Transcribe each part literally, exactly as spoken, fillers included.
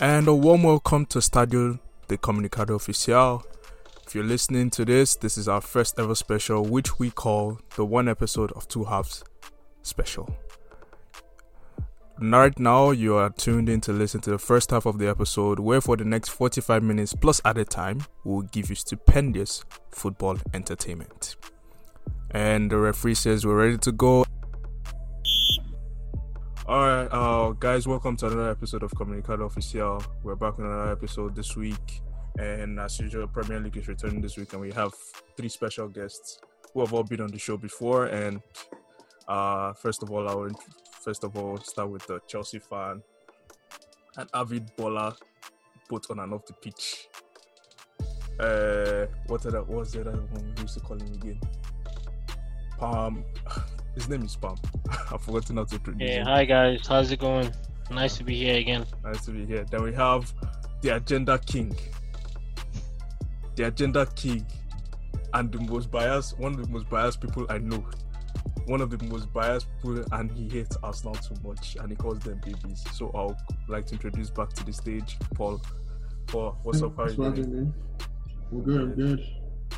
and a warm welcome to Stadio, the Comunicado Oficial. If you're listening to this, this is our first ever special, which we call the one episode of Two Halves Special. Right now, you are tuned in to listen to the first half of the episode, where for the next forty-five minutes plus added time, we will give you stupendous football entertainment. And the referee says we're ready to go. Alright, uh, guys, welcome to another episode of Comunicado Oficial. We're back with another episode this week. And as usual, Premier League is returning this week, and we have three special guests who have all been on the show before. And uh, first of all, I will First of all, start with the Chelsea fan, an avid baller, both on and off the pitch. Uh, what, other, what was the other one we used to call him again? Pam. His name is Pam. I've forgotten how to introduce him. Hey, hi guys. How's it going? Nice to be here again. Nice to be here. Then we have the Agenda King. The Agenda King. And the most biased, one of the most biased people I know. One of the most biased people, and he hates Arsenal too much, and he calls them babies. So I'll like to introduce back to the stage, Paul. Paul, what's up? How are you doing? We're good. I'm good.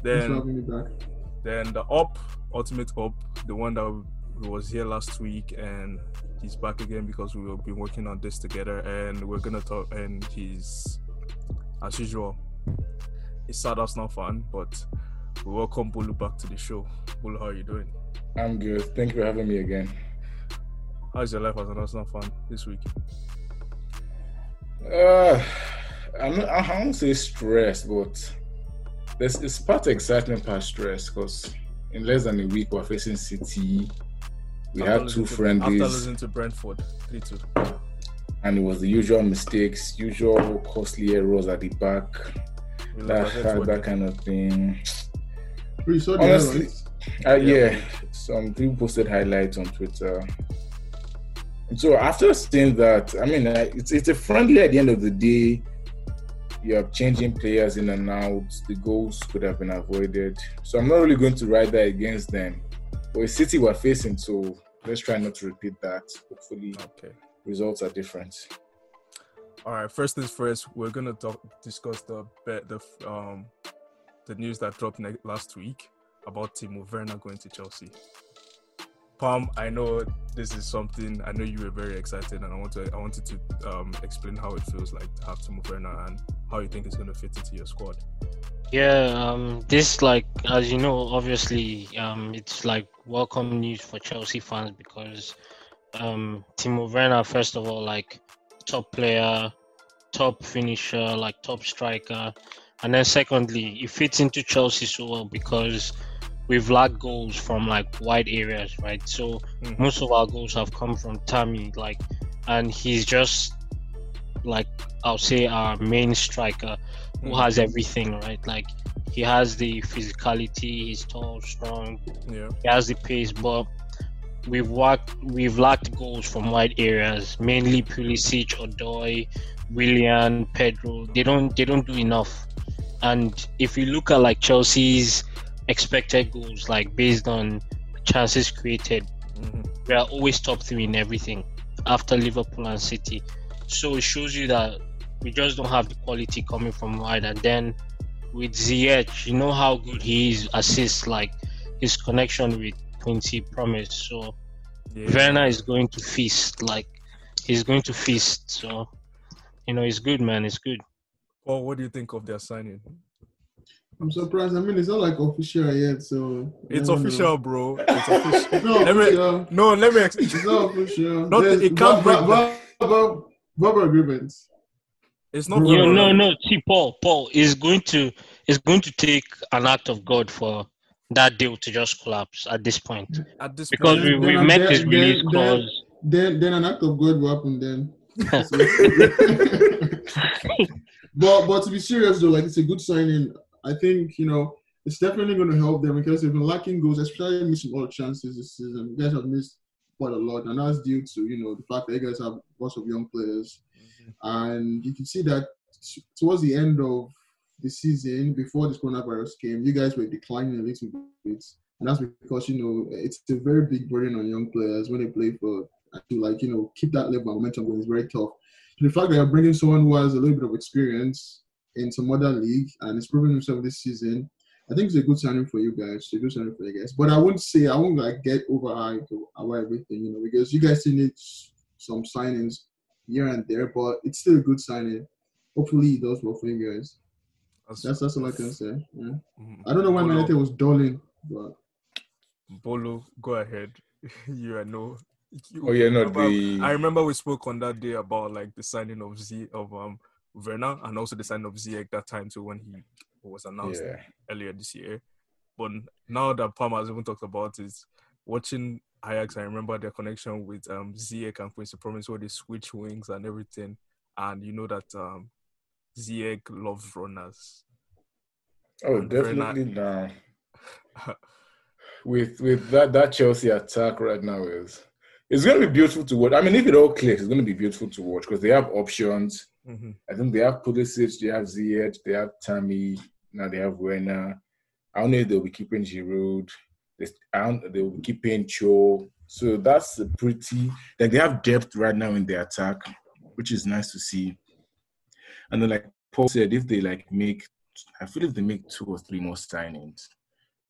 Then, Thanks for having me back. Then the up, ultimate up, the one that was here last week, and he's back again because we will be working on this together, and we're gonna talk. And he's, as usual, he's sad Arsenal fan, but we welcome Bolu back to the show. Bolu, how are you doing? I'm good. Thank you for having me again. How's your life as an Arsenal fan this week? Uh, I'm not, I won't say stress, but there's it's part excitement, part stress. Because in less than a week, we're facing City. We after had two friendlies. To, after losing to Brentford, three two. And it was the usual mistakes, usual costly errors at the back, that, that, that kind of thing. We saw the Honestly, Uh, yeah. yeah, some people posted highlights on Twitter. And so after seeing that, I mean, it's it's a friendly at the end of the day. You have changing players in and out. The goals could have been avoided. So I'm not really going to ride that against them. But it's City we're facing, so let's try not to repeat that. Hopefully, okay. Results are different. All right, first things first, we're going to talk, discuss the, the, um, the news that dropped ne- last week. About Timo Werner going to Chelsea. Pam, I know this is something, I know you were very excited, and I want to, I wanted to um, explain how it feels like to have Timo Werner and how you think it's going to fit into your squad. Yeah, um, this, like, as you know, obviously, um, it's like welcome news for Chelsea fans because um, Timo Werner, first of all, like top player, top finisher, like top striker. And then secondly, it fits into Chelsea so well because we've lacked goals from like wide areas, right? So mm-hmm. most of our goals have come from Tammy, like, and he's just like, I'll say our main striker who mm-hmm. has everything, right? Like he has the physicality, he's tall, strong, yeah. He has the pace, but we've walked, we've lacked goals from wide areas, mainly Pulisic, Odoi, Willian, Pedro. They don't, they don't do enough. And if you look at like Chelsea's expected goals, like based on chances created, mm-hmm. we are always top three in everything after Liverpool and City. So it shows you that we just don't have the quality coming from wide. And then with Ziyech, you know how good he is, assists, like his connection with Quincy Promes. So yeah. Werner is going to feast, like he's going to feast. So, you know, it's good, man. It's good. Paul, what do you think of their signing? I'm surprised. I mean, it's not like official yet, so it's official, know. bro. It's official. It's not let official. Me, no, let me explain. It's not official. Not, it can't b- break. Verbal b- b- b- agreements. It's not. Yo, no, no. See, Paul. Paul is going to. It's going to take an act of God for that deal to just collapse at this point. At this because point, because we we met this release clause. Then, then an act of God will happen. Then. But but to be serious though, like it's a good signing. I think you know it's definitely going to help them because they've been lacking goals, especially missing all chances this season. You guys have missed quite a lot, and that's due to you know the fact that you guys have lots of young players, mm-hmm. and you can see that t- towards the end of the season, before this coronavirus came, you guys were declining a little bit, and that's because you know it's a very big burden on young players when they play for to like you know keep that level of momentum when it's very tough. the fact that you're bringing someone who has a little bit of experience in some other league and is proving himself this season, I think it's a good signing for you guys. It's a good signing for you guys. But I won't say, I won't like get overhyped about everything, you know, because you guys still need some signings here and there, but it's still a good signing. Hopefully it does well for you guys. That's that's, that's all I can say. Yeah. Mm-hmm. I don't know why Manete was dulling, but Bolo, go ahead. You yeah, know. Oh yeah, no. The... I remember we spoke on that day about like the signing of Z of um Werner and also the signing of Ziyech that time too when he was announced yeah. earlier this year. But now that Palmer has even talked about it, watching Ajax, I remember their connection with um, Ziyech and Quincy Promes, where they switch wings and everything. And you know that um, Ziyech loves runners. Oh, and definitely now. Nah. with with that, that Chelsea attack right now is it's going to be beautiful to watch. I mean, if it all clicks, it's going to be beautiful to watch because they have options. Mm-hmm. I think they have Pulisic, they have Ziyech, they have Tammy, now they have Werner. I don't know if they'll be keeping Giroud. They, I don't, they'll be keeping Cho. So that's a pretty... Like, they have depth right now in their attack, which is nice to see. And then, like Paul said, if they, like, make... I feel if they make two or three more signings,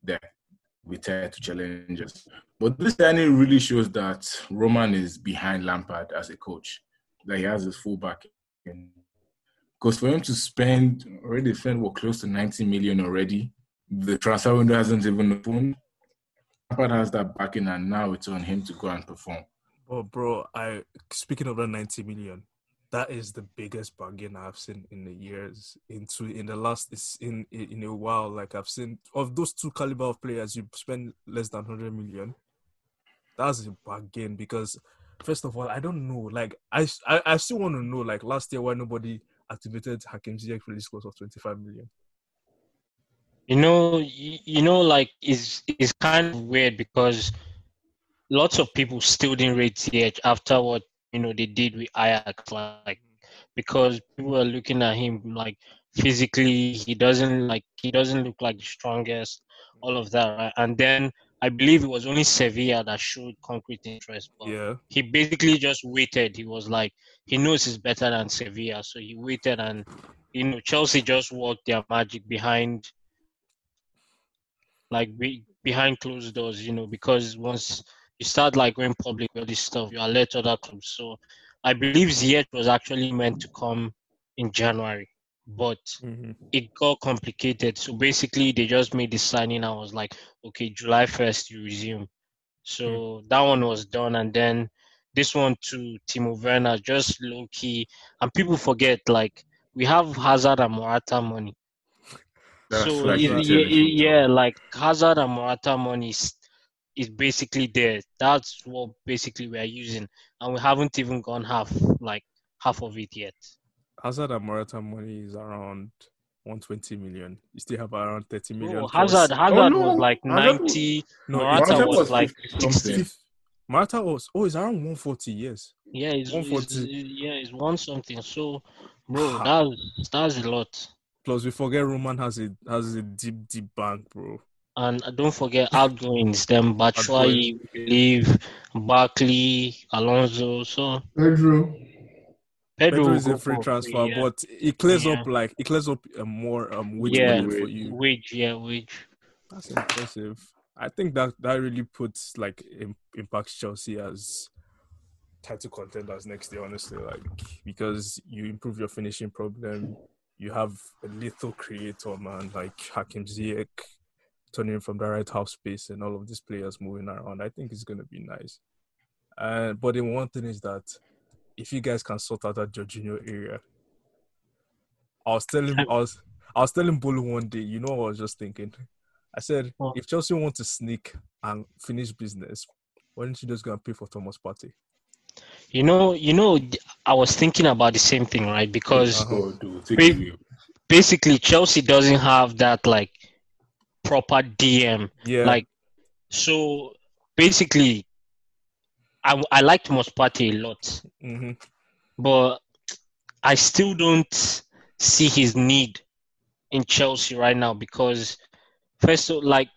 they'll retire to challengers. But this signing really shows that Roman is behind Lampard as a coach. Like, he has his full back. Because for him to spend already spent what close to ninety million already, the transfer window hasn't even opened. Lampard has that backing, and now it's on him to go and perform. Oh, bro! I speaking of that ninety million, that is the biggest bargain I've seen in the years into in the last in in a while. Like I've seen of those two caliber of players, you spend less than one hundred million. That's a bargain because. First of all, I don't know. Like, I, I, I still want to know, like, last year why nobody activated Hakim Ziyech for this cost of twenty-five million. You know, you, you know, like, it's, it's kind of weird because lots of people still didn't rate Ziyech after what, you know, they did with Ajax. Like, because people are looking at him, like, physically, he doesn't, like, he doesn't look like the strongest, all of that, right? And then... I believe it was only Sevilla that showed concrete interest. But yeah. He basically just waited. He was like, he knows he's better than Sevilla. So he waited and, you know, Chelsea just worked their magic behind, like, be, behind closed doors, you know, because once you start, like, going public with this stuff, you alert other clubs. So I believe Ziyech was actually meant to come in January. But mm-hmm. it got complicated. So basically, they just made the signing. I was like, okay, July first, you resume. So mm-hmm. that one was done. And then this one to Timo Werner, just low-key. And people forget, like, we have Hazard and Morata money. That's so, like it, yeah, yeah, like, Hazard and Morata money is, is basically there. That's what basically we are using. And we haven't even gone half, like, half of it yet. Hazard and Morata money is around one hundred twenty million. You still have around thirty million. Oh, Hazard, Hazard oh, no. was like ninety. No, Morata, Morata was, was like sixty. Morata was, oh, it's around one hundred forty, yes. Yeah, it's one hundred forty. It's, yeah, it's one something. So, bro, that's, that's a lot. Plus, we forget Roman has a, has a deep, deep bank, bro. And don't forget outgoings, them Batshuayi, Leave, Barkley, Alonso, so. Pedro. Pedro, Pedro is a free transfer, yeah. but it clears yeah. up like it clears up a more um wage yeah. for you. Wage, yeah, wage. That's impressive. I think that, that really puts like imp- impacts Chelsea as title contenders next year. Honestly, like because you improve your finishing problem, you have a lethal creator man like Hakim Ziyech turning from the right half space and all of these players moving around. I think it's gonna be nice. And uh, but the one thing is that. If you guys can sort out that Jorginho area, I was telling I was I was telling Bolo one day. You know, what I was just thinking. I said, oh. if Chelsea want to sneak and finish business, why don't you just go and pay for Thomas Partey? You know, you know, I was thinking about the same thing, right? Because uh-huh. ba- basically Chelsea doesn't have that like proper D M. Yeah. Like so, basically. I, I like Thomas Partey a lot, mm-hmm. but I still don't see his need in Chelsea right now because, first of all, like,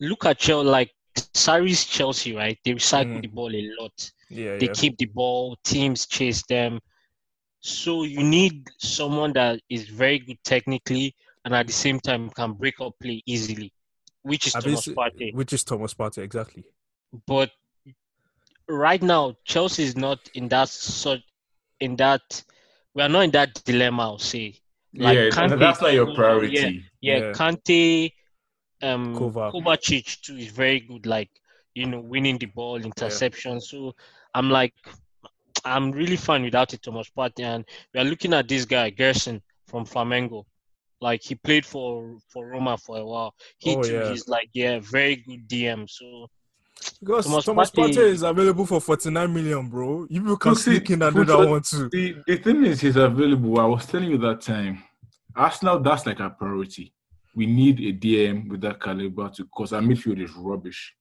look at Chelsea, like, Sarri's Chelsea, right? They recycle mm. the ball a lot. Yeah, they yeah. keep the ball, teams chase them. So you need someone that is very good technically and at the same time can break up play easily, which is I Thomas Partey. Which is Thomas Partey, exactly. But right now, Chelsea is not in that sort. In that, we are not in that dilemma. I'll say, like, yeah, Kante, that's not your priority. Yeah, yeah, yeah. Kante, um, Kovac. Kovacic too is very good. Like, you know, winning the ball, interception. Yeah. So I'm like, I'm really fine without it, Thomas Partey. And we are looking at this guy, Gerson from Flamengo. Like, he played for, for Roma for a while. He oh, too yeah. is like, yeah, very good D M. So. Because Thomas, Thomas Partey, Partey is available for forty-nine million, bro. You people can sneak in and do that one too. The, the thing is, he's available. I was telling you that time. Arsenal, that's like our priority. We need a D M with that caliber too, because our midfield is rubbish.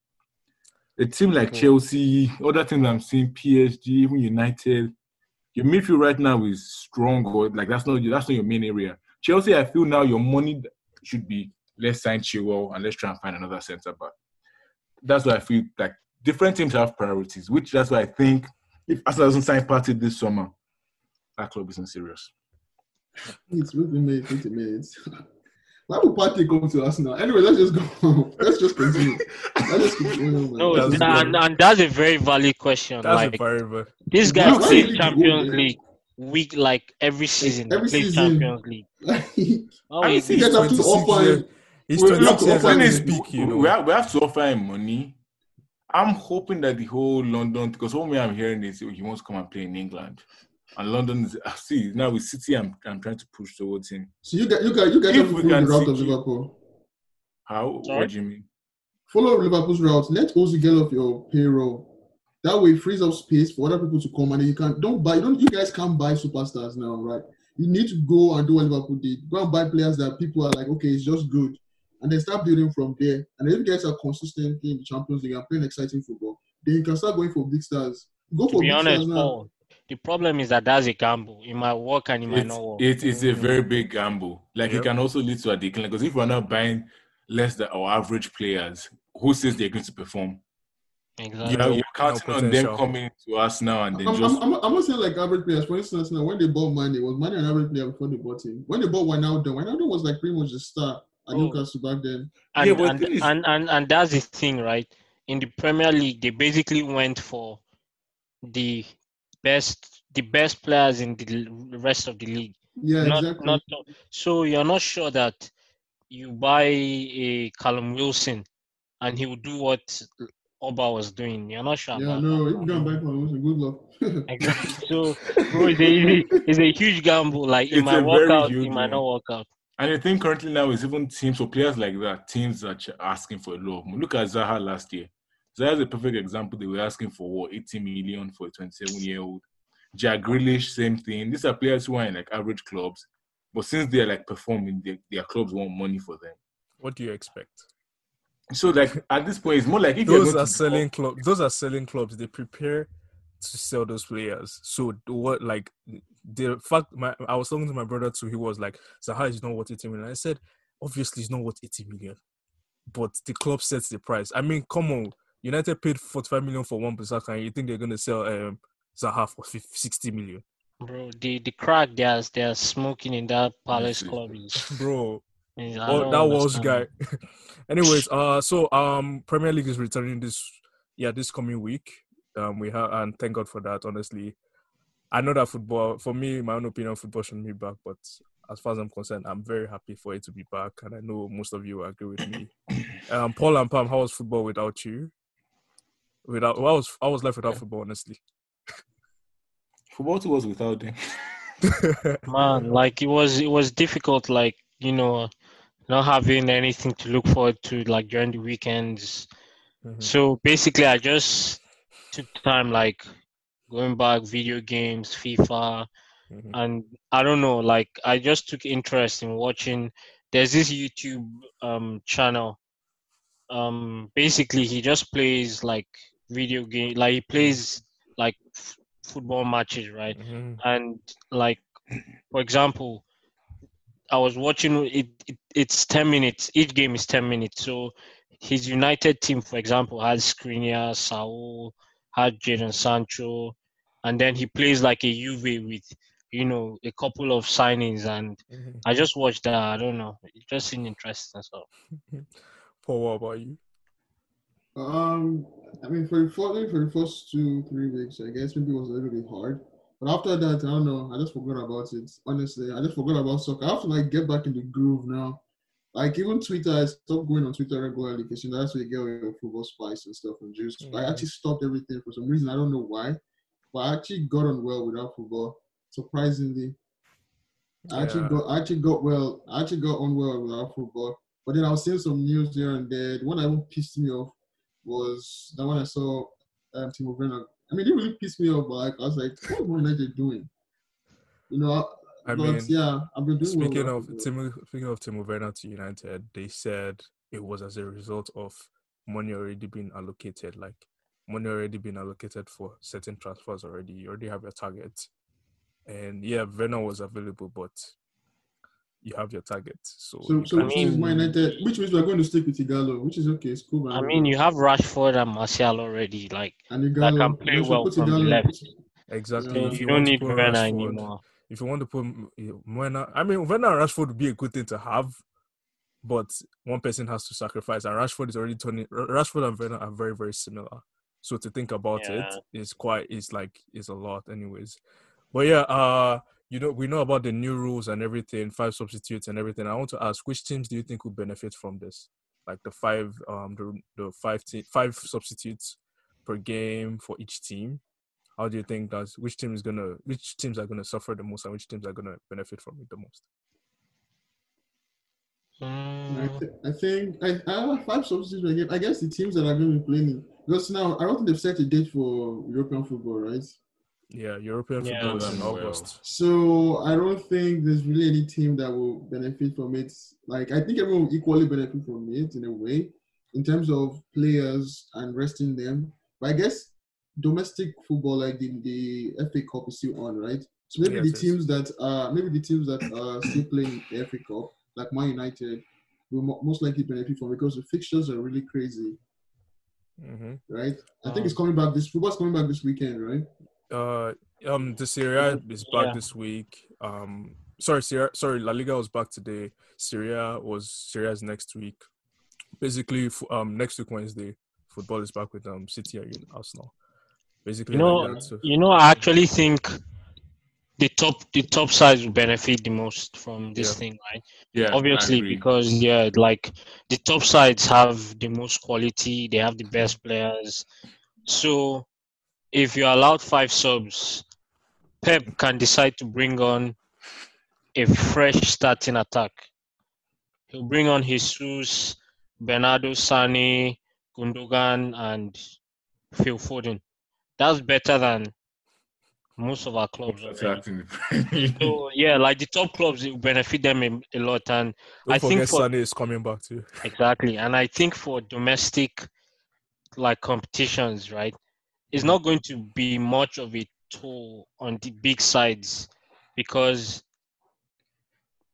A team like okay. Chelsea, other teams I'm seeing, P S G, even United, your midfield right now is strong. Or like that's not that's not your main area. Chelsea, I feel now your money should be let's sign Chilwell and let's try and find another centre back. That's why I feel like different teams have priorities, which that's why I think if Arsenal doesn't sign Partey this summer, that club isn't serious. It's really made fifty minutes. Why would Partey come to Arsenal? Anyway, let's just go. Let's just continue. Let's just continue. No, that's nah, nah, and that's a very valid question. That's like, a very valid. This guy no, plays Champions good, League week like every season. Every plays season. Champions League. I mean, he gets up to offer. He's we, look, is, peak, you know. we, have, we have to offer him money. I'm hoping that the whole London, because one way I'm hearing is he wants to come and play in England, and London is see now with City. I'm I'm trying to push towards him. So you got you got you guys have to follow the route of Liverpool. How? Sorry? What do you mean? Follow Liverpool's route. Let Ozil get off your payroll. That way, it frees up space for other people to come, and you can don't buy. Don't you guys can't buy superstars now, right? You need to go and do what Liverpool did. Go and buy players that people are like, okay, it's just good. And then start building from there. And if you guys are consistent in the Champions League and playing exciting football, then you can start going for big stars. Go for to be big honest, stars now. Paul, the problem is that that's a gamble. It might work and it might it's, not work. It is a very big gamble. Like, yep. It can also lead to a decline. Because if we're not buying less than our average players, who says they're going to perform? Exactly. You know, you're counting no on them coming to us now and then I'm, just... I'm, I'm, I'm not saying like average players. For instance, now, when they bought Mane, was Mane an average player before they bought him? When they bought Wijnaldum, Wijnaldum was like pretty much the star. Oh. Back then. And, yeah, but and, is... and, and and that's the thing, right? In the Premier League, they basically went for the best the best players in the rest of the league. Yeah, not, exactly. Not, so you're not sure that you buy a Callum Wilson and he will do what Oba was doing. You're not sure. Yeah, no, if you don't buy Callum Wilson, good luck. Exactly. So, bro, it's a, it's a huge gamble. Like, it might work out, it might not work out. And the thing currently now is even teams for players like that, teams are asking for a lot. Look at Zaha last year. Zaha is a perfect example. They were asking for what, eighty million for a twenty-seven-year-old. Jack Grealish, same thing. These are players who are in like average clubs, but since they're like performing, they, their clubs want money for them. What do you expect? So like at this point, it's more like if those are selling clubs. Those are selling clubs. They prepare to sell those players. So what like. The fact, my, I was talking to my brother too. He was like, Zaha is not worth eighty million. I said, obviously, it's not worth eighty million. But the club sets the price. I mean, come on. United paid forty-five million for one Bissaka, and you think they're going to sell um, Zaha for sixty million. Bro, the, the crack they're they're smoking in that Palace club is... Bro, oh, that Welsh guy. Anyways, uh, so um, Premier League is returning this, yeah, this coming week. Um, we have, and thank God for that, honestly. I know that football, for me, in my own opinion, football shouldn't be back. But as far as I'm concerned, I'm very happy for it to be back. And I know most of you agree with me. Um, Paul and Pam, how was football without you? Without, well, I was, I was left without football, honestly. Football was without them. Man, like it was, it was difficult. Like you know, not having anything to look forward to, like during the weekends. Mm-hmm. So basically, I just took time, like. Going back, video games, FIFA, mm-hmm. and I don't know, like, I just took interest in watching. There's this YouTube um, channel. Um, basically, he just plays, like, video games. Like, he plays, like, f- football matches, right? Mm-hmm. And, like, for example, I was watching, it, it. it's ten minutes. Each game is ten minutes. So, his United team, for example, has Skriniar, Saúl, had Jadon Sancho, and then he plays like a Juve with you know, a couple of signings, and mm-hmm. I just watched that. I don't know. It just seemed interesting. So, Paul, what about you? Um, I mean, for the, first, for the first two, three weeks, I guess maybe it was a little bit hard. But after that, I don't know. I just forgot about it. Honestly, I just forgot about soccer. I have to, like, get back in the groove now. Like, even Twitter, I stopped going on Twitter regularly because, you know, that's where you get away with football spice and stuff and juice. Mm-hmm. I actually stopped everything for some reason. I don't know why. But I actually got on well without football, surprisingly. I yeah. actually got I actually got well. I actually got on well without football. But then I was seeing some news here and there. The one that even pissed me off was the one I saw um, Timo Werner. I mean, it really pissed me off, but like, I was like, what is United doing? You know, I, I but, mean, yeah, I've been doing speaking well. Of Timo, speaking of Timo Werner to United, they said it was as a result of money already being allocated, like money already being allocated for certain transfers already. You already have your target. And yeah, Werner was available, but you have your target. So, so, so which, mean, is United, which means we're going to stick with Igalo, which is okay. It's cool. Man. I mean, you have Rashford and Martial already, like, and Igalo, that can play well from the left. Exactly. Yeah. You, you don't need Werner anymore. If you want to put Werner, I mean, Werner and Rashford would be a good thing to have, but one person has to sacrifice. And Rashford is already turning. Rashford and Werner are very, very similar. So to think about yeah. it is quite. It's like it's a lot, anyways. But yeah, uh. You know, we know about the new rules and everything, five substitutes and everything. I want to ask, which teams do you think would benefit from this? Like the five, um, the, the five, te- five substitutes per game for each team. How do you think that's which team is gonna, which teams are gonna suffer the most, and which teams are gonna benefit from it the most? I, th- I think I, I have five substitutes per game. I guess the teams that are gonna be playing because now I don't think they've set a date for European football, right? Yeah, European yeah, football in August. So I don't think there's really any team that will benefit from it. Like, I think everyone will equally benefit from it in a way, in terms of players and resting them. But I guess domestic football, like the, the F A Cup, is still on, right? So maybe yes, the teams that are maybe the teams that are still playing the F A Cup, like Man United, will most likely benefit from it because the fixtures are really crazy, mm-hmm. right? I um, think it's coming back. This football's coming back this weekend, right? Uh, um, the Serie A is back yeah. this week. Um, sorry, Serie, sorry, La Liga was back today. Serie A was Serie A's next week. Basically, um, next week Wednesday, football is back with um City and Arsenal. Basically, you know, like so, you know, I actually think the top the top sides will benefit the most from this yeah. thing, right? Yeah, obviously because yeah, like the top sides have the most quality. They have the best players, so. If you're allowed five subs, Pep can decide to bring on a fresh starting attack. He'll bring on Jesus, Bernardo, Sané, Gundogan, and Phil Foden. That's better than most of our clubs. So, yeah, like the top clubs, it will benefit them a, a lot. And Don't I think for, Sané is coming back too. Exactly. And I think for domestic like competitions, right? It's not going to be much of a toll on the big sides because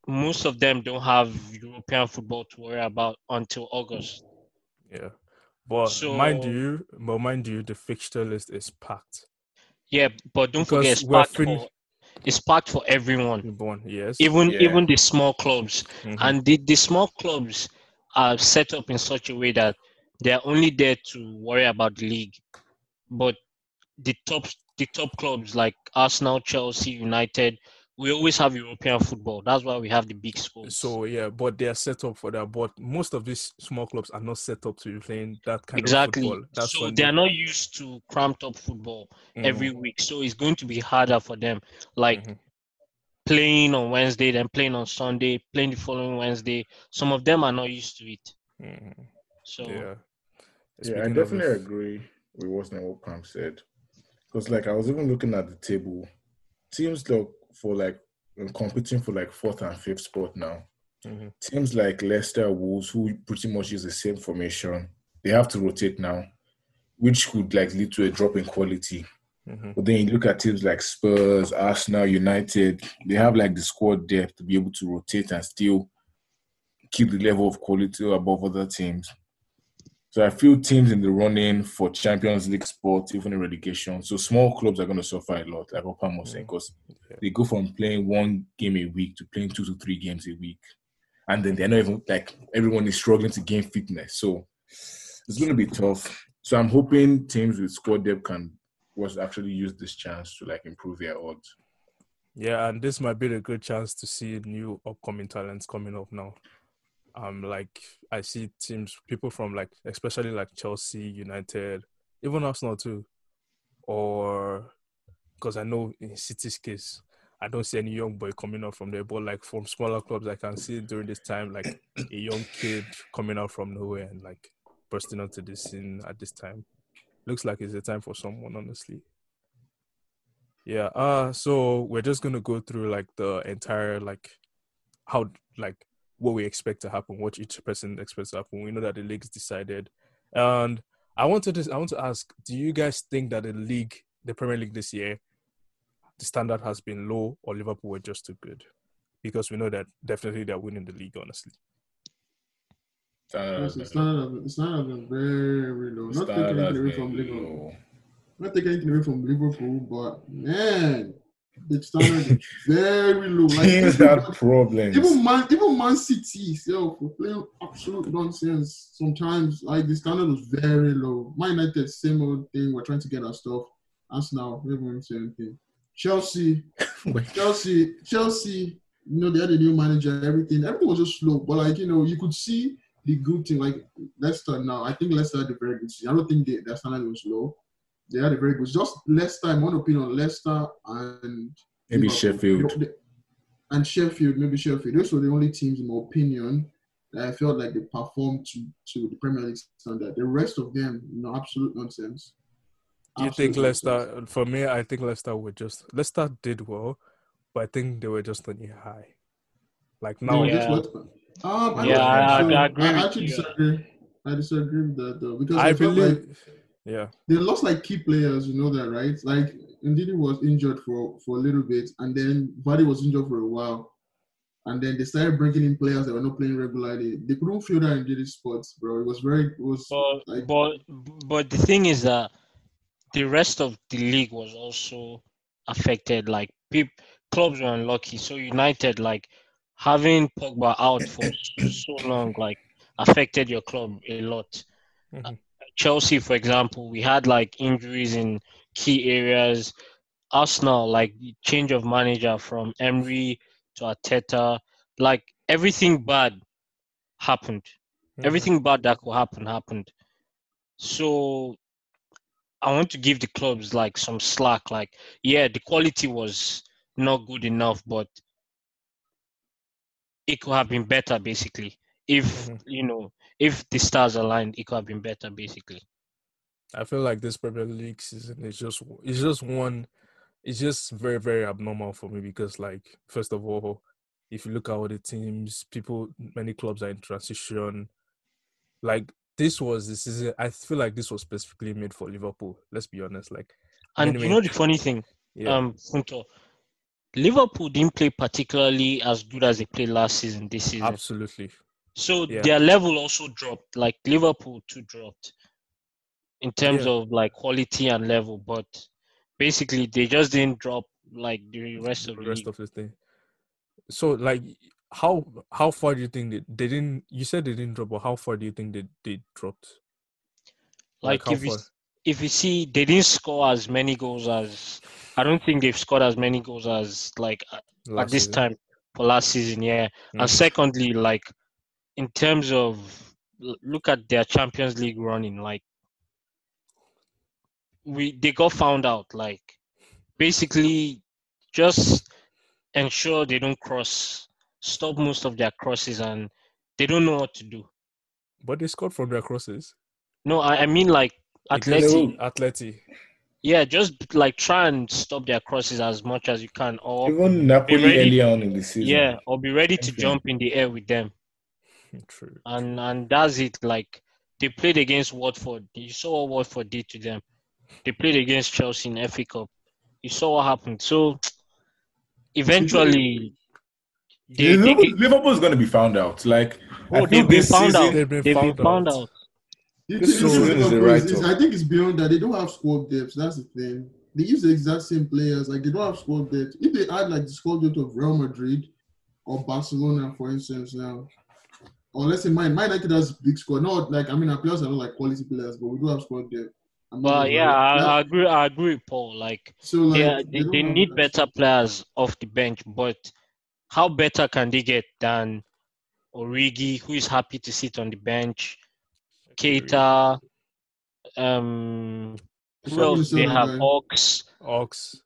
most of them don't have European football to worry about until August. Yeah, but so, mind you, but mind you, the fixture list is packed. Yeah, but don't because forget, it's packed, fin- for, it's packed for everyone. Born, yes, even yeah. even the small clubs, mm-hmm. and the, the small clubs are set up in such a way that they are only there to worry about the league. But the top the top clubs like Arsenal, Chelsea, United, we always have European football. That's why we have the big scores. So, yeah, but they are set up for that. But most of these small clubs are not set up to be playing that kind exactly. of football. Exactly. So they are not used to cramped up football mm-hmm. every week. So it's going to be harder for them. Like mm-hmm. playing on Wednesday, then playing on Sunday, playing the following Wednesday. Some of them are not used to it. Mm-hmm. So Yeah, yeah I definitely of, agree. It wasn't what Cam said, because like I was even looking at the table, teams look for like competing for like fourth and fifth spot now. Mm-hmm. Teams like Leicester, Wolves, who pretty much use the same formation, they have to rotate now, which could like lead to a drop in quality. Mm-hmm. But then you look at teams like Spurs, Arsenal, United, they have like the squad depth to be able to rotate and still keep the level of quality above other teams. So there are a few teams in the running for Champions League spot, even in relegation. So small clubs are going to suffer a lot, like Opa Mosen, because okay. they go from playing one game a week to playing two to three games a week. And then they're not even, like, everyone is struggling to gain fitness. So it's going to be tough. So I'm hoping teams with squad depth can was actually use this chance to, like, improve their odds. Yeah, and this might be a good chance to see new upcoming talents coming up now. Um, like, I see teams, people from, like, especially, like, Chelsea, United, even Arsenal too. Or, because I know in City's case, I don't see any young boy coming out from there. But, like, from smaller clubs, I can see during this time, like, a young kid coming out from nowhere and, like, bursting onto this scene at this time. Looks like it's a time for someone, honestly. Yeah, uh, so we're just going to go through, like, the entire, like, how, like, what we expect to happen, what each person expects to happen. We know that the league is decided. And I wanted to, I want to ask, do you guys think that the league, the Premier League this year, the standard has been low, or Liverpool were just too good? Because we know that definitely they're winning the league, honestly. Uh, yes, it's not it's not very low. Not taking anything away from Liverpool. Low. Not taking anything away from Liverpool, but man, the standard is very low. Like, teams have problems. Even Man, even Man City, so for playing absolute nonsense sometimes. Like, the standard was very low. Man United, same old thing. We're trying to get our stuff. Arsenal, we haven't said anything. Chelsea, Chelsea, Chelsea. You know, they had a new manager. Everything, everything was just slow. But, like, you know, you could see the good thing, like Leicester now. I think Leicester had a very good season. I don't think they, their standard was low. They had a very good just Leicester, in my opinion, Leicester and maybe Liverpool. Sheffield. They, and Sheffield, maybe Sheffield. Those were the only teams, in my opinion, that I felt like they performed to, to the Premier League standard. The rest of them, you know, absolute nonsense. Do you absolute think Leicester, nonsense. For me, I think Leicester were just, Leicester did well, but I think they were just on a high. Like now, yeah. just Um, I yeah, I, I agree. I actually disagree. I disagree with that, though, because I, I feel like yeah, they lost like key players. You know that, right? Like Ndidi was injured for, for a little bit, and then Vardy was injured for a while, and then they started bringing in players that were not playing regularly. They couldn't fill that Ndidi's spots, bro. It was very it was but, like, but but the thing is that the rest of the league was also affected. Like people, clubs were unlucky. So United, like, having Pogba out for so long, like, affected your club a lot. Mm-hmm. Uh, Chelsea, for example, we had, like, injuries in key areas. Arsenal, like, the change of manager from Emery to Arteta. Like, everything bad happened. Mm-hmm. Everything bad that could happen happened. So I want to give the clubs, like, some slack. Like, yeah, the quality was not good enough, but it could have been better, basically. If, mm-hmm. you know, if the stars aligned, it could have been better, basically. I feel like this Premier League season is just, it's just one, it's just very, very abnormal for me because, like, first of all, if you look at all the teams, people, many clubs are in transition. Like, this was the season, I feel like this was specifically made for Liverpool, let's be honest. Like, And anyway, you know the funny thing? Yeah. Um, Hunter, Liverpool didn't play particularly as good as they played last season, this season. Absolutely. So yeah. their level also dropped. Like, Liverpool too dropped in terms yeah. of, like, quality and level. But basically, they just didn't drop, like, the rest of the, the rest league. of the thing. So, like, how how far do you think they, they didn't? You said they didn't drop, but how far do you think they, they dropped? Like, like if you, if you see, they didn't score as many goals as. I don't think they've scored as many goals as, like, last at this season. time for last season, yeah. Mm-hmm. And secondly, like, in terms of, look at their Champions League running, like, we they got found out. Like, basically, just ensure they don't cross, stop most of their crosses, and they don't know what to do. But they scored from their crosses. No, I, I mean, like, Atleti. Atleti. Yeah, just, like, try and stop their crosses as much as you can. Or even Napoli early on in the season. Yeah, or be ready to jump in the air with them. True. And and that's it. Like, they played against Watford. You saw what Watford did to them. They played against Chelsea in F A Cup. You saw what happened. So, eventually... They, Liverpool, they, Liverpool's going to be found out. Like, oh, I think they've been this found season, out. They've been, they've found, been out. found out. It's so is the right it's, I think it's beyond that. They don't have squad depth. That's the thing. They use the exact same players. Like, they don't have squad depth. If they add, like, the squad depth of Real Madrid or Barcelona, for instance, now, or let's say mine, mine United has big squad. Not, like, I mean, our players are not, like, quality players, but we do have squad depth. Well, yeah, I, I agree. I agree, Paul. Like, so, like yeah, they, they, they need better players off the bench, but how better can they get than Origi, who is happy to sit on the bench, Keita, um, who else? They have Ox, Ox,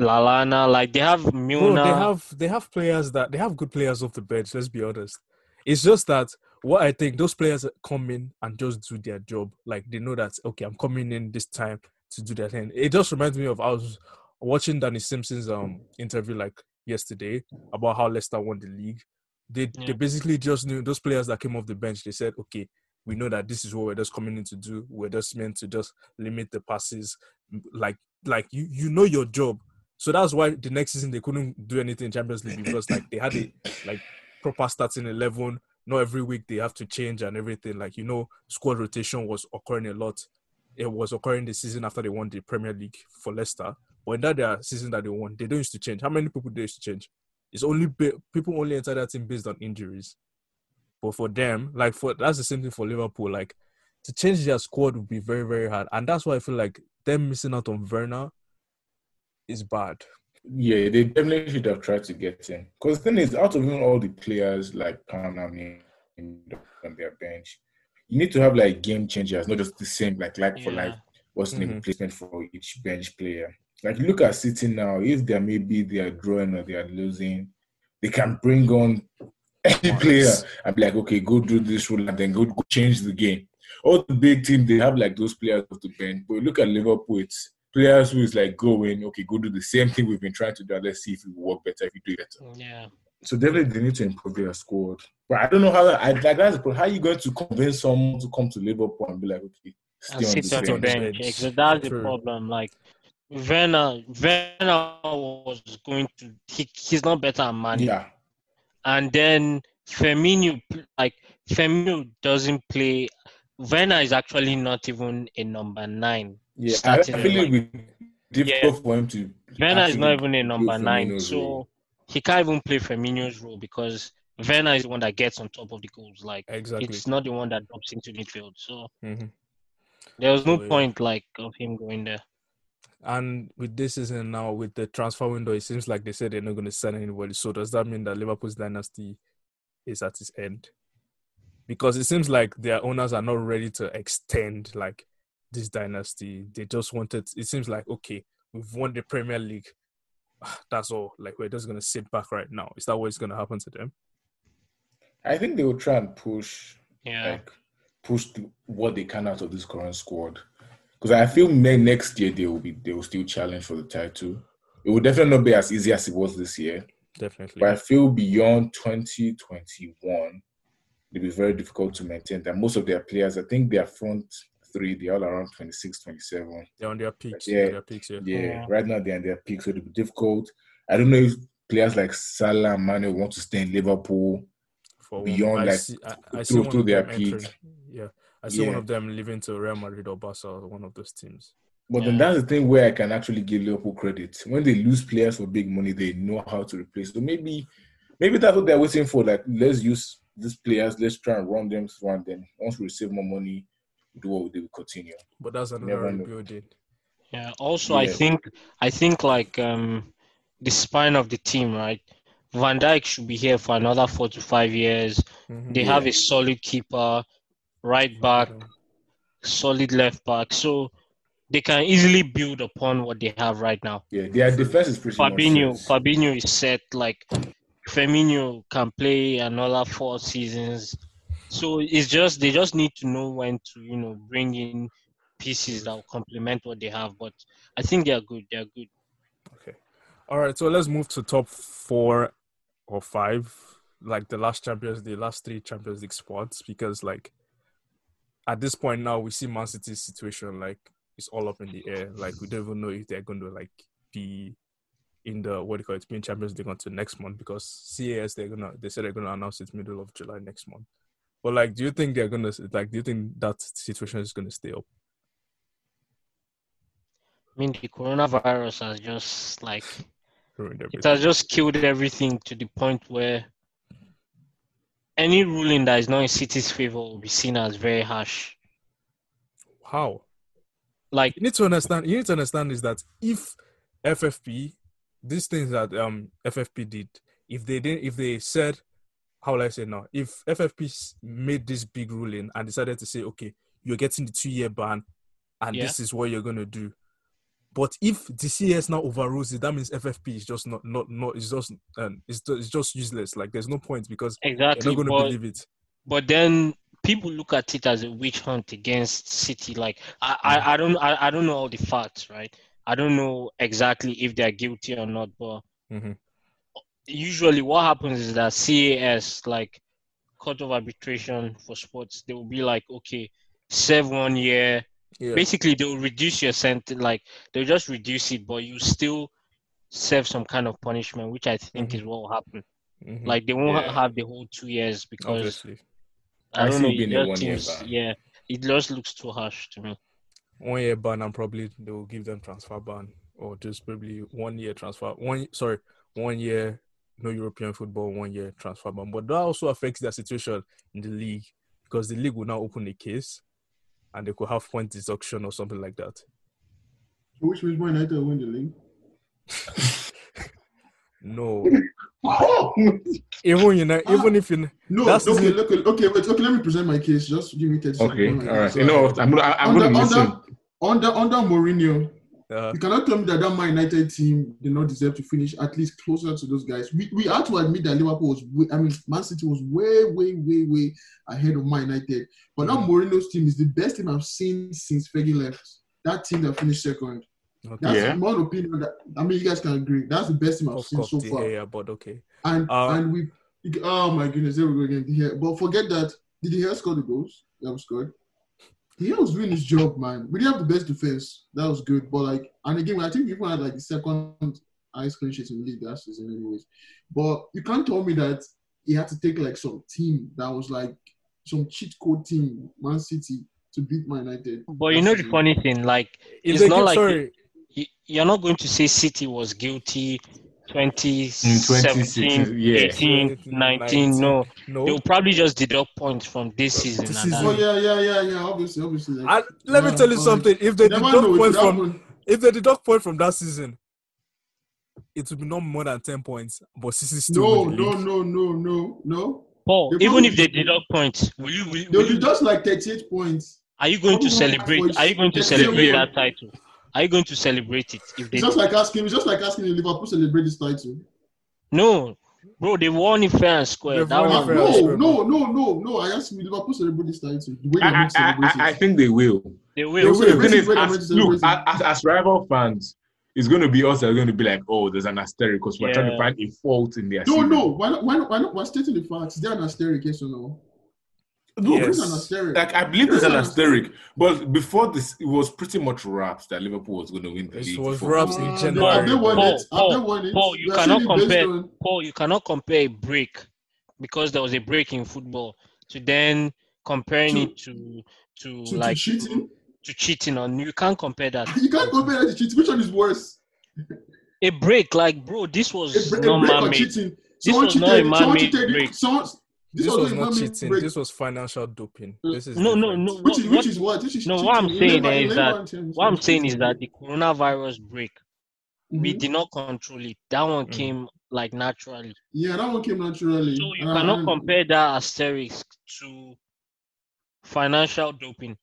Lalana. Like, they have Milner. Bro, they have they have players that they have good players off the bench. Let's be honest. It's just that. What I think, those players come in and just do their job. Like, they know that, okay, I'm coming in this time to do that thing. It just reminds me of, I was watching Danny Simpson's um interview, like, yesterday about how Leicester won the league. They yeah. they basically just knew, those players that came off the bench, they said, okay, we know that this is what we're just coming in to do. We're just meant to just limit the passes. Like, like you, you know your job. So that's why the next season they couldn't do anything in Champions League, because, like, they had a, like, proper starting eleven. Not every week they have to change and everything. Like, you know, squad rotation was occurring a lot. It was occurring the season after they won the Premier League for Leicester. But in that their season that they won, they don't used to change. How many people they used to change? It's only be- people only enter that team based on injuries. But for them, like, for that's the same thing for Liverpool. Like, to change their squad would be very, very hard. And that's why I feel like them missing out on Werner is bad. Yeah, they definitely should have tried to get in. Because the thing is, out of even all the players, like, Cam and on their bench, you need to have, like, game changers, not just the same, like, like yeah. for like, what's the mm-hmm. replacement for each bench player. Like, look at City now. If they're maybe they are drawing or they are losing, they can bring on any player and be like, okay, go do this role and then go, go change the game. All the big teams, they have, like, those players off the bench. But look at Liverpool, it's players who is like going, okay, go do the same thing we've been trying to do. Let's see if we work better, if we do better. Yeah. So definitely they need to improve their squad. But I don't know how that, I like that's how are you going to convince someone to come to Liverpool and be like, okay, stay on sit the on bench. Exactly. That's True. the problem. Like Werner, Werner was going to. He, he's not better than Mane. Yeah. And then Firmino, like Firmino doesn't play. Werner is actually not even a number nine. Yeah, I feel it would be difficult yeah. for him to. Werner is not even a number nine, Firmino's so role. He can't even play Firmino's role because Werner is the one that gets on top of the goals. Like, exactly. It's not the one that drops into midfield. So mm-hmm. there was no oh, yeah. point like of him going there. And with this season now, with the transfer window, it seems like they said they're not going to sign anybody. So does that mean that Liverpool's dynasty is at its end? Because it seems like their owners are not ready to extend, like. This dynasty, they just wanted. It seems like, okay, we've won the Premier League. That's all. Like, we're just gonna sit back right now. Is that what's gonna happen to them? I think they will try and push, yeah, like, push what they can out of this current squad. Because I feel May next year they will be, they will still challenge for the title. It will definitely not be as easy as it was this year. Definitely. But I feel beyond twenty twenty-one, it'll be very difficult to maintain that. Most of their players, I think, their front. Three, they're all around twenty-six, twenty-seven. They're on their peaks. Yeah, on their peaks, yeah. yeah. yeah. Right now they're on their peaks, so it'll be difficult. I don't know if players like Salah and Mane want to stay in Liverpool for beyond I like see, I, I through, through their peak. Entering. Yeah, I see yeah. one of them leaving to Real Madrid or Barca, one of those teams. But yeah. then that's the thing where I can actually give Liverpool credit. When they lose players for big money, they know how to replace. So maybe, maybe that's what they're waiting for. Like, let's use these players, let's try and run them through, and then once we receive more money. Do what they will continue, but that's another rebuilding. Yeah. Also, yeah. I think I think like um, the spine of the team, right? Van Dijk should be here for another four to five years. Mm-hmm. They yeah. have a solid keeper, right back, okay. solid left back, so they can easily build upon what they have right now. Yeah, their defense is pretty. Fabinho, Fabinho is set. Like Firmino can play another four seasons. So it's just they just need to know when to, you know, bring in pieces that will complement what they have. But I think they are good. They are good. Okay. All right. So let's move to top four or five, like the last Champions, the last three Champions League spots, because like at this point now we see Man City's situation like it's all up in the air. Like we don't even know if they're going to like be in the what do you call it, being Champions League until next month because C A S they're gonna they said they're gonna announce it middle of July next month. But like, do you think they're gonna like? Do you think that situation is gonna stay up? I mean, the coronavirus has just like ruined everything. It has just killed everything to the point where any ruling that is not in City's favor will be seen as very harsh. How? Like you need to understand. You need to understand is that if F F P, these things that um F F P did, if they didn't, if they said. How will I say now? If F F P made this big ruling and decided to say, okay, you're getting the two-year ban and yeah. this is what you're going to do. But if the C S now overrules it, that means F F P is just not, not, not, it's just, um, it's, it's just useless. Like, there's no point because exactly, you're not going to believe it. But then people look at it as a witch hunt against City. Like, I, I, I don't, I, I don't know all the facts, right? I don't know exactly if they're guilty or not, but... Mm-hmm. Usually what happens is that C A S, like Court of Arbitration for Sports, they will be like, okay, serve one year. Yeah. Basically, they'll reduce your sentence. Like, they'll just reduce it, but you still serve some kind of punishment, which I think mm-hmm. is what will happen. Mm-hmm. Like, they won't yeah. have the whole two years because... Obviously. I don't I know. It just, seems, yeah, it just looks too harsh to me. One year ban and probably they will give them transfer ban or just probably one year transfer. One Sorry, one year... No European football, one year transfer ban. But that also affects their situation in the league because the league will now open a case and they could have point deduction or something like that. Which means Man United will win the league? No. even, you know, even if you... No, that's okay, the... okay, okay, wait, okay, let me present my case. Just give me thirty seconds. Okay, all right. So, you know, I'm going to listen. Under, under Mourinho... Uh, you cannot tell me that that Man United team did not deserve to finish at least closer to those guys. We we had to admit that Liverpool was, way, I mean, Man City was way, way, way, way ahead of Man United. But mm-hmm. that Mourinho's team is the best team I've seen since Fergie left. That team that finished second. Okay. That's yeah. my opinion. That, I mean, you guys can agree. That's the best team I've of seen so far. Yeah, but okay. And um, and we, oh my goodness, there we go again. Yeah. But forget that. Did he score the goals? That was good. He was doing his job, man. We didn't have the best defense. That was good. But, like, and again, I think we even had, like, the second highest clean sheet in the league that season anyways. But you can't tell me that he had to take, like, some team that was, like, some cheat code team, Man City, to beat Man United. But you know the funny thing, like, it's not like you're not going to say City was guilty twenty seventeen, yeah. eighteen, nineteen, nineteen, no. no. They'll probably just deduct points from this season. This season. Oh, yeah, yeah, yeah, yeah, obviously, obviously. Like, I, let yeah, me tell you something. If they, deduct points from, if they deduct points from that season, it will be not more than ten points, but this is still... No, no, no, no, no, no. Paul, oh, even if they deduct points, will you... Will, will they'll you, deduct like thirty-eight points. Are you going to celebrate? Are you going to celebrate that title? Are you going to celebrate it? If they just do? like asking, just like asking if Liverpool celebrate this title. No, bro, they won it fair and square. That one. Fair no, square, no, no, no, no. I asked Liverpool celebrate this title. The I, I, I, I, I think they will. They will. They will. The thing is, as, look, as, as rival fans, it's going to be us that are going to be like, oh, there's an asterisk because we're yeah. trying to find a fault in their. No, season. no. Why not? Why not? Why not? We're stating the facts. Is there an asterisk, yes or no? No, yes. an asterisk. Like I believe there's an asterisk, but before this, it was pretty much wrapped that Liverpool was going to win the league. It was wrapped in January. Paul, Paul, Paul, you cannot compare. On... Paul, you cannot compare a break because there was a break in football to then comparing to, it to to, to like to cheating. To cheating on you can't compare that. You can't compare that to cheating. Which one is worse? A break, like bro, this was a, not man made. This was not a man made break. This, this was, was not cheating. Break. This was financial doping. This is no, no, no. Which is, which is what? Which is no, what I'm saying Labour, is Labour that what I'm saying is that the coronavirus break, mm-hmm. we did not control it. That one mm-hmm. came like naturally. Yeah, that one came naturally. So you uh, cannot compare that asterisk to financial doping.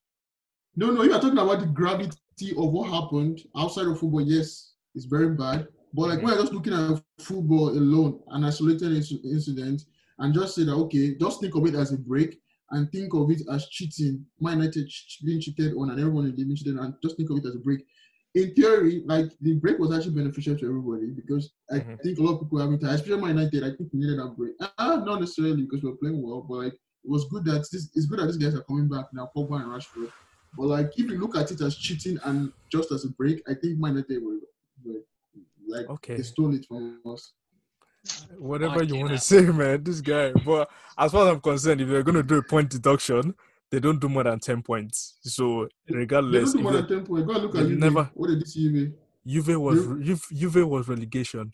No, no. You are talking about the gravity of what happened outside of football. Yes, it's very bad. But like mm-hmm. we're just looking at football alone, an isolated incident. And just say that, okay, just think of it as a break and think of it as cheating. Man United being cheated on and everyone being cheated on, and just think of it as a break. In theory, like, the break was actually beneficial to everybody because I mm-hmm. think a lot of people have been, especially Man United, I think we needed that break. Uh, not necessarily because we were playing well, but, like, it was good that this, it's good that these guys are coming back now, Pogba and Rashford. But, like, if you look at it as cheating and just as a break, I think Man United were, were like, okay. they stole it from us. Whatever you want to say, man, this guy. But as far as I'm concerned, if you're going to do a point deduction, they don't do more than ten points. So regardless, they don't do more than ten points. Go and look at Juve. Never, what did this Juve? Juve was Juve, Juve was relegation.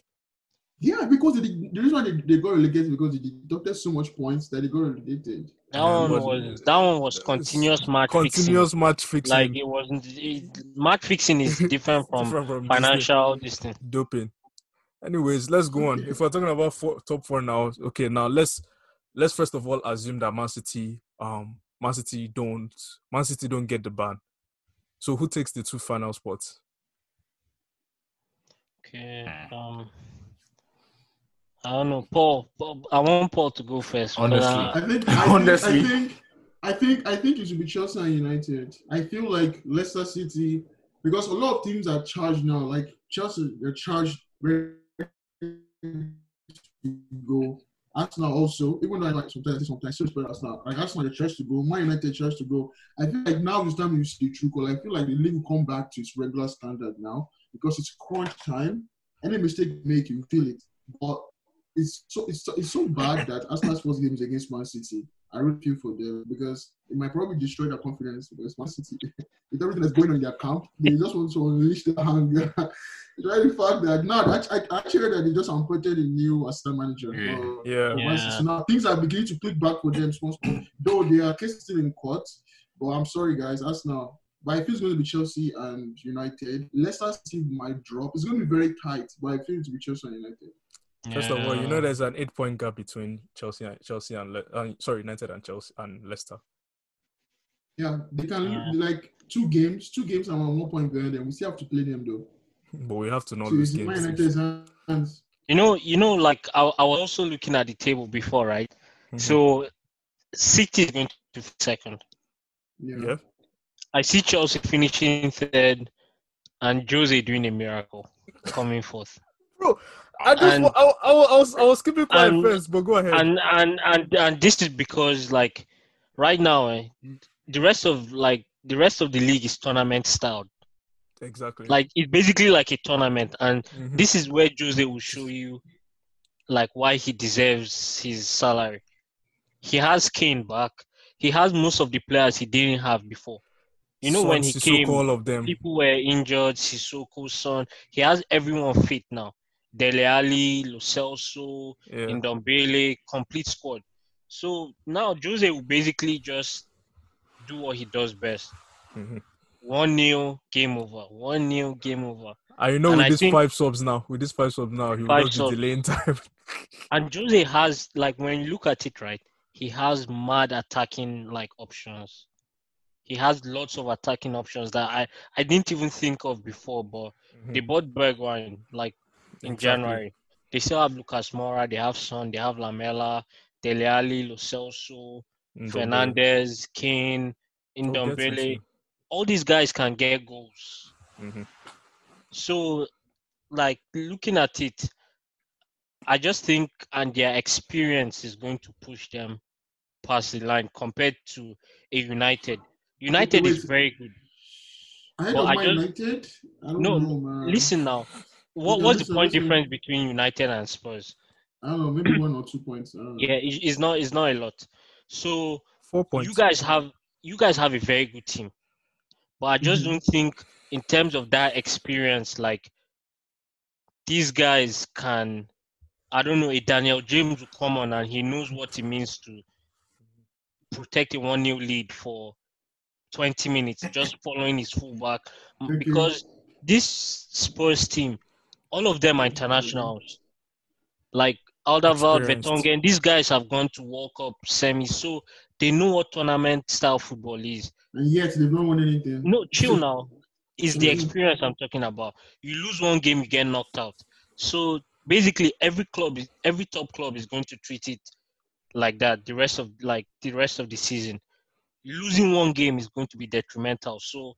Yeah, because they, the reason why they, they got relegated because they deducted so much points that they got relegated. That one was that one was continuous match continuous fixing. Continuous match fixing. Like it wasn't match fixing is different from, different from financial distance. Doping. Anyways, let's go on. If we're talking about four, top four now, okay, now let's let's first of all assume that Man City, um, Man City don't, Man City don't get the ban. So who takes the two final spots? Okay, um, I don't know, Paul. Paul I want Paul to go first. Honestly, I, I think, I honestly, think, I think, I think, I think it should be Chelsea and United. I feel like Leicester City, because a lot of teams are charged now. Like Chelsea, they're charged. Go Arsenal also, even though I like sometimes sometimes but Arsenal, like Arsenal, the church to go, Man United church to go. I feel like now this time you see the true call. I feel like the league will come back to its regular standard now because it's crunch time. Any mistake you make, you feel it. But it's so it's so, it's so bad that Arsenal sports games against Man City. I really feel for them because it might probably destroy their confidence because Man City, with everything that's going on in their camp, they just want to unleash their hunger. It's really the fact that now, I actually heard that they just appointed a new assistant manager. Yeah. For, yeah. For Man City. So now things are beginning to click back for them, though their case is still in court. But I'm sorry, guys, Arsenal. But I feel it's going to be Chelsea and United. Leicester City might drop. It's going to be very tight, but I feel it's going to be Chelsea and United. First yeah. of all, you know there's an eight-point gap between Chelsea and Chelsea and Le- uh, sorry, United and Chelsea and Leicester. Yeah, they can yeah. like two games, two games and one point behind them. We still have to play them though. But we have to not so lose games. You know, you know, like I, I was also looking at the table before, right? Mm-hmm. So City is going to second. Yeah. yeah. I see Chelsea finishing third, and Jose doing a miracle, coming fourth. Bro, I just and, I, I, I was I was keeping quiet and, first, but go ahead. And and, and and this is because like right now, eh, the rest of like the rest of the league is tournament styled. Exactly. Like it's basically like a tournament, and mm-hmm. this is where Jose will show you like why he deserves his salary. He has Kane back. He has most of the players he didn't have before. You know, Son, when he Sissoko, came, all of them. People were injured. Sissoko, Son. He has everyone fit now. Dele Alli, Lo Celso, yeah. Indombele, complete squad. So now Jose will basically just do what he does best. Mm-hmm. one nil, game over. one nil, game over. And you know, and with I these five subs now, with these five subs now, he will not be delaying time. And Jose has, like, when you look at it, right, he has mad attacking, like, options. He has lots of attacking options that I, I didn't even think of before, but mm-hmm. they bought Bergwijn, like, in exactly. January. They still have Lucas Moura, they have Son, they have Lamela, Dele Alli, Lo Celso, Fernandes, Kane, Indombele. All these guys can get goals. Mm-hmm. So, like, looking at it, I just think, and their experience is going to push them past the line compared to a United. United is very good. I don't mind United. I don't no, know, man. Listen now. What What's the point saying, difference between United and Spurs? I don't know, maybe one or two points. Yeah, it, it's not it's not a lot. So four points. You guys have you guys have a very good team, but I just mm-hmm. don't think in terms of that experience, like these guys can. I don't know. A Daniel James will come on and he knows what it means to protect a one nil lead for twenty minutes, just following his fullback because this Spurs team. All of them are internationals. Like Alderweireld, Vertonghen, these guys have gone to World Cup semi, so they know what tournament-style football is. And yet, they've not won anything. No, chill now. It's the experience I'm talking about. You lose one game, you get knocked out. So, basically, every club, is, every top club is going to treat it like that the rest of like the rest of the season. Losing one game is going to be detrimental. So,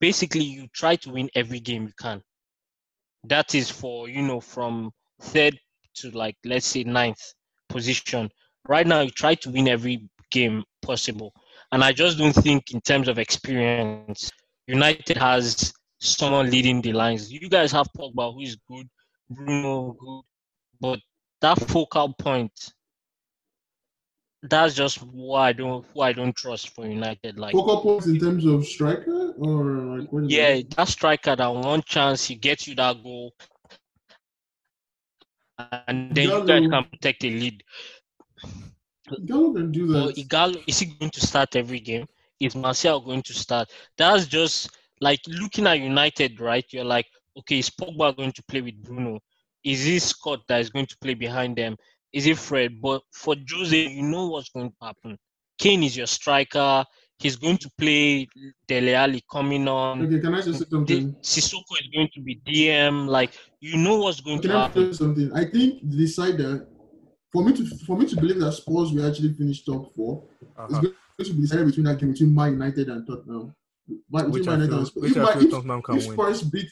basically, you try to win every game you can. That is for, you know, from third to, like, let's say ninth position. Right now, you try to win every game possible. And I just don't think in terms of experience, United has someone leading the lines. You guys have Pogba, who is good, Bruno, good. But that focal point, that's just who I don't who I don't trust for United. Like focal points in terms of striker, or like what is yeah, that? that striker that one chance he gets you that goal, and then Igalo, you guys can protect the lead. Igalo can do that. So Igalo, is he going to start every game? Is Martial going to start? That's just like looking at United, right? You're like, okay, is Pogba going to play with Bruno? Is it Scott that is going to play behind them? Is it Fred? But for Jose, you know what's going to happen. Kane is your striker. He's going to play Dele Alli coming on. Okay, can I just say something? Sissoko is going to be D M. Like, you know what's going can to I happen. Can I tell you something? I think the side that, for me to for me to believe that Spurs will actually finish top four, uh-huh. it's going to be decided between that game between Man United and Tottenham. But which I feel, which I feel Tottenham can win. If Spurs beat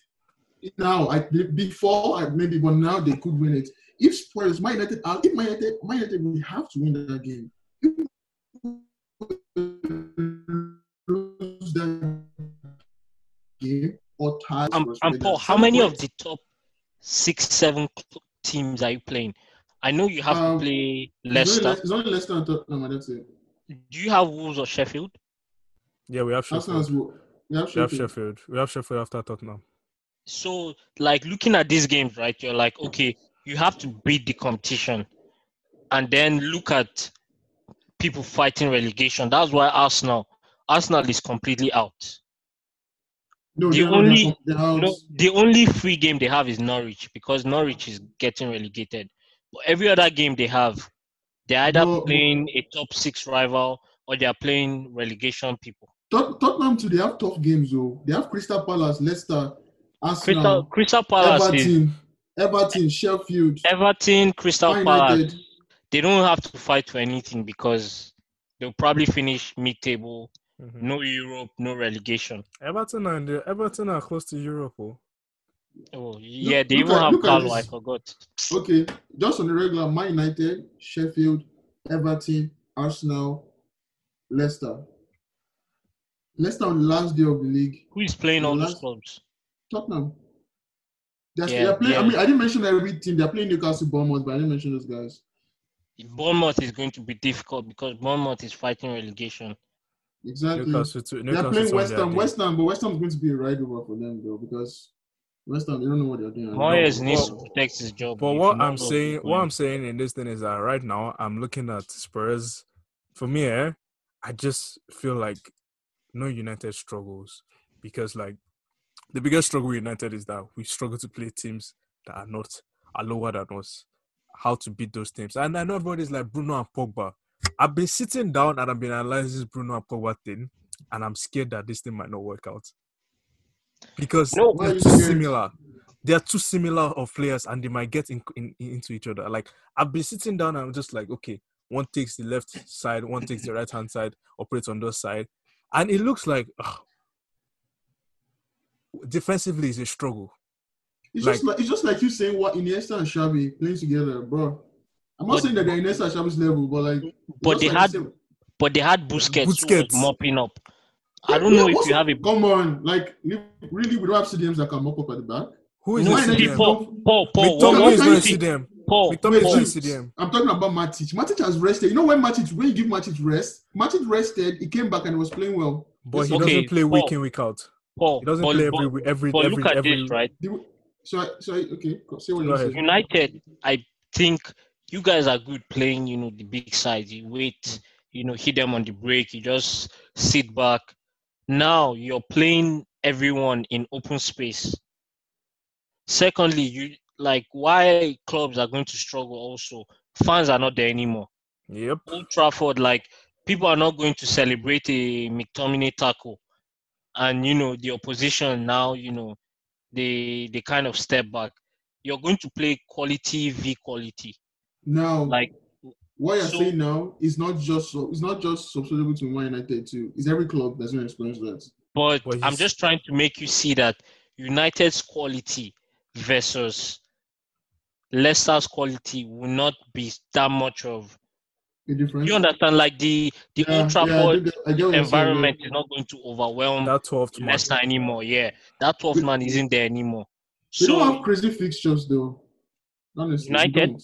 now, I, before I, maybe, but now they could win it. If Spurs, Man United, if Man United, Man United, we have to win that game. If lose that game or tie, I'm, I'm Paul, how many point. of the top six, seven teams are you playing? I know you have um, to play Leicester. It's only Leicester and Tottenham. That's it. Do you have Wolves or Sheffield? Yeah, we have Sheffield. We have Sheffield. We have Sheffield, we have Sheffield after Tottenham. So, like, looking at these games, right, you're like, okay, you have to beat the competition and then look at people fighting relegation. That's why Arsenal, Arsenal is completely out. No, the, only, no, the only free game they have is Norwich, because Norwich is getting relegated. But every other game they have, they're either no, playing a top six rival or they're playing relegation people. Tottenham, too, they have tough games, though. They have Crystal Palace, Leicester, Arsenal, Crystal Palace, Everton, is, Everton, Sheffield, Everton, Crystal Palace. They don't have to fight for anything because they'll probably finish mid-table. Mm-hmm. No Europe, no relegation. Everton and uh, Everton are close to Europe. Oh, oh yeah, look, they even at, have Carlo. I forgot. Okay, just on the regular, Man United, Sheffield, Everton, Arsenal, Leicester. Leicester on the last day of the league. Who is playing all last... those clubs? Tottenham. They're, yeah, they're playing, yeah. I mean, I didn't mention every team. They're playing Newcastle, Bournemouth, but I didn't mention those guys. Bournemouth is going to be difficult because Bournemouth is fighting relegation. Exactly. Newcastle too, Newcastle they're playing West Ham. West Ham, but West Ham is going to be a ride-over for them, though, because West Ham, they don't know what they're doing. Moyes needs to protect his job. But what I'm saying, what I'm saying in this thing is that right now, I'm looking at Spurs. For me, eh, I just feel like no United struggles because, like, the biggest struggle with United is that we struggle to play teams that are not are lower than us. How to beat those teams. And I know everybody's like Bruno and Pogba. I've been sitting down and I've been analyzing this Bruno and Pogba thing, and I'm scared that this thing might not work out. Because no, they're too scared? similar. They're too similar of players and they might get in, in, into each other. Like, I've been sitting down and I'm just like, okay, one takes the left side, one takes the right-hand side, operates on those side. And it looks like... Ugh, defensively is a struggle. It's like, just like it's just like you saying what Iniesta and Xavi playing together, bro. I'm not but, saying that they're Iniesta and Xavi's level, but like but they like had the but they had Busquets, Busquets. mopping up. I don't yeah, know yeah, if you have a come on, like really we don't have C D Ms that can mop up at the back. Who is no, C D M? Paul, Paul, Paul. Paul, C D M. Paul, Paul. C D M. I'm talking about Matic. Matic has rested. You know when Matic when you give Matic rest, Matic rested. He came back and was playing well. But he okay, doesn't play Paul. week in week out. Paul, he doesn't Paul, play every every Paul, every look at every, this, right? So, so okay. Say what you United, I think you guys are good playing. You know the big sides. You wait. You know, hit them on the break. You just sit back. Now you're playing everyone in open space. Secondly, you like why clubs are going to struggle. Also, fans are not there anymore. Yep. Old Trafford, like people are not going to celebrate a McTominay tackle. And, you know, the opposition now, you know, they they kind of step back. You're going to play quality v quality. Now, like, what you're so, saying now is not just it's not just susceptible to Man United too. It's every club that's going to experience that. But, but I'm just trying to make you see that United's quality versus Leicester's quality will not be that much of difference. You understand, like the the yeah, Old Trafford yeah, environment is not going to overwhelm Leicester anymore. Yeah, that twelfth man isn't there anymore. They so, don't have crazy fixtures though. Honestly, United,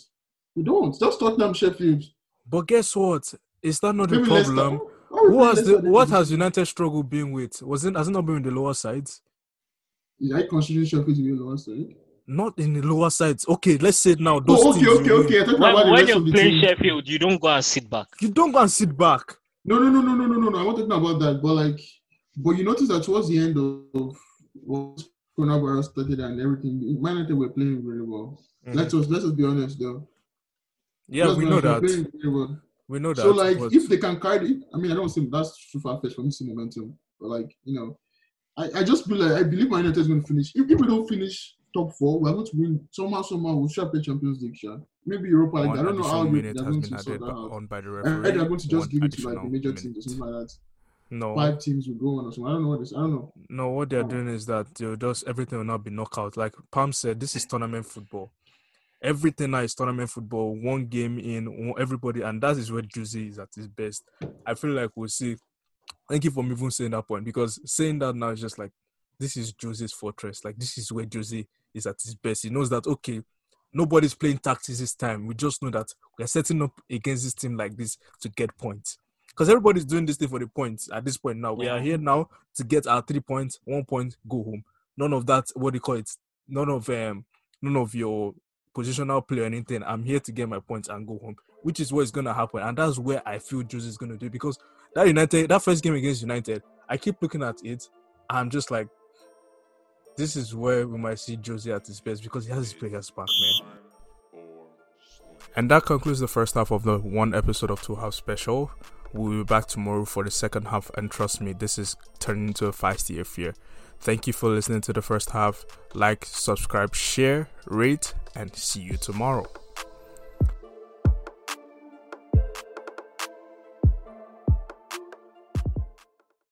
We don't. Just Tottenham, Sheffield. But guess what? Is that not the Maybe problem? Who has the, what has United struggled being with? Wasn't has it not been in the lower sides? Yeah, I consider Sheffield to be the lower side. Not in the lower sides. Okay, let's say it now. Those oh, okay, okay, okay. I when about when you play Sheffield, you don't go and sit back. You don't go and sit back. No, no, no, no, no, no, no. I'm not talking about that. But like, but you notice that towards the end of what coronavirus started and everything, Man United were playing very well. Mm. Let's just let's just be honest, though. Yeah, we know, that. Very well. we know that. So like, but... if they can carry, it, I mean, I don't think that's too far fetched for me to see momentum. But like, you know, I, I just believe I believe Man United is going to finish. If, if we don't finish top four, we're going to win somehow. Somehow we'll sure play Champions League, sure. Maybe Europa League. Like, I don't know how they're going to sort that out. I heard they're going to just give it to like the major teams or something like that. No, five teams will go on or something. I don't know what this. I don't know. No, what they're doing is that they'll just everything will not be knockout. Like Pam said, this is tournament football. Everything now is tournament football. One game in, everybody, and that is where Juicy is at his best. I feel like we'll see. Thank you for even saying that point, because saying that now is just like, this is Jose's fortress. Like, this is where Jose is at his best. He knows that, okay, nobody's playing tactics this time. We just know that we're setting up against this team like this to get points. Because everybody's doing this thing for the points at this point now. We are here now to get our three points, one point, go home. None of that, what do you call it? None of um, none of your positional play or anything. I'm here to get my points and go home, which is what's going to happen. And that's where I feel Jose is going to do. Because that United, that first game against United, I keep looking at it. I'm just like, this is where we might see Jose at his best, because he has his players back, man. And that concludes the first half of the one episode of Two Halves Special. We'll be back tomorrow for the second half, and trust me, this is turning into a feisty affair. Thank you for listening to the first half. Like, subscribe, share, rate, and see you tomorrow.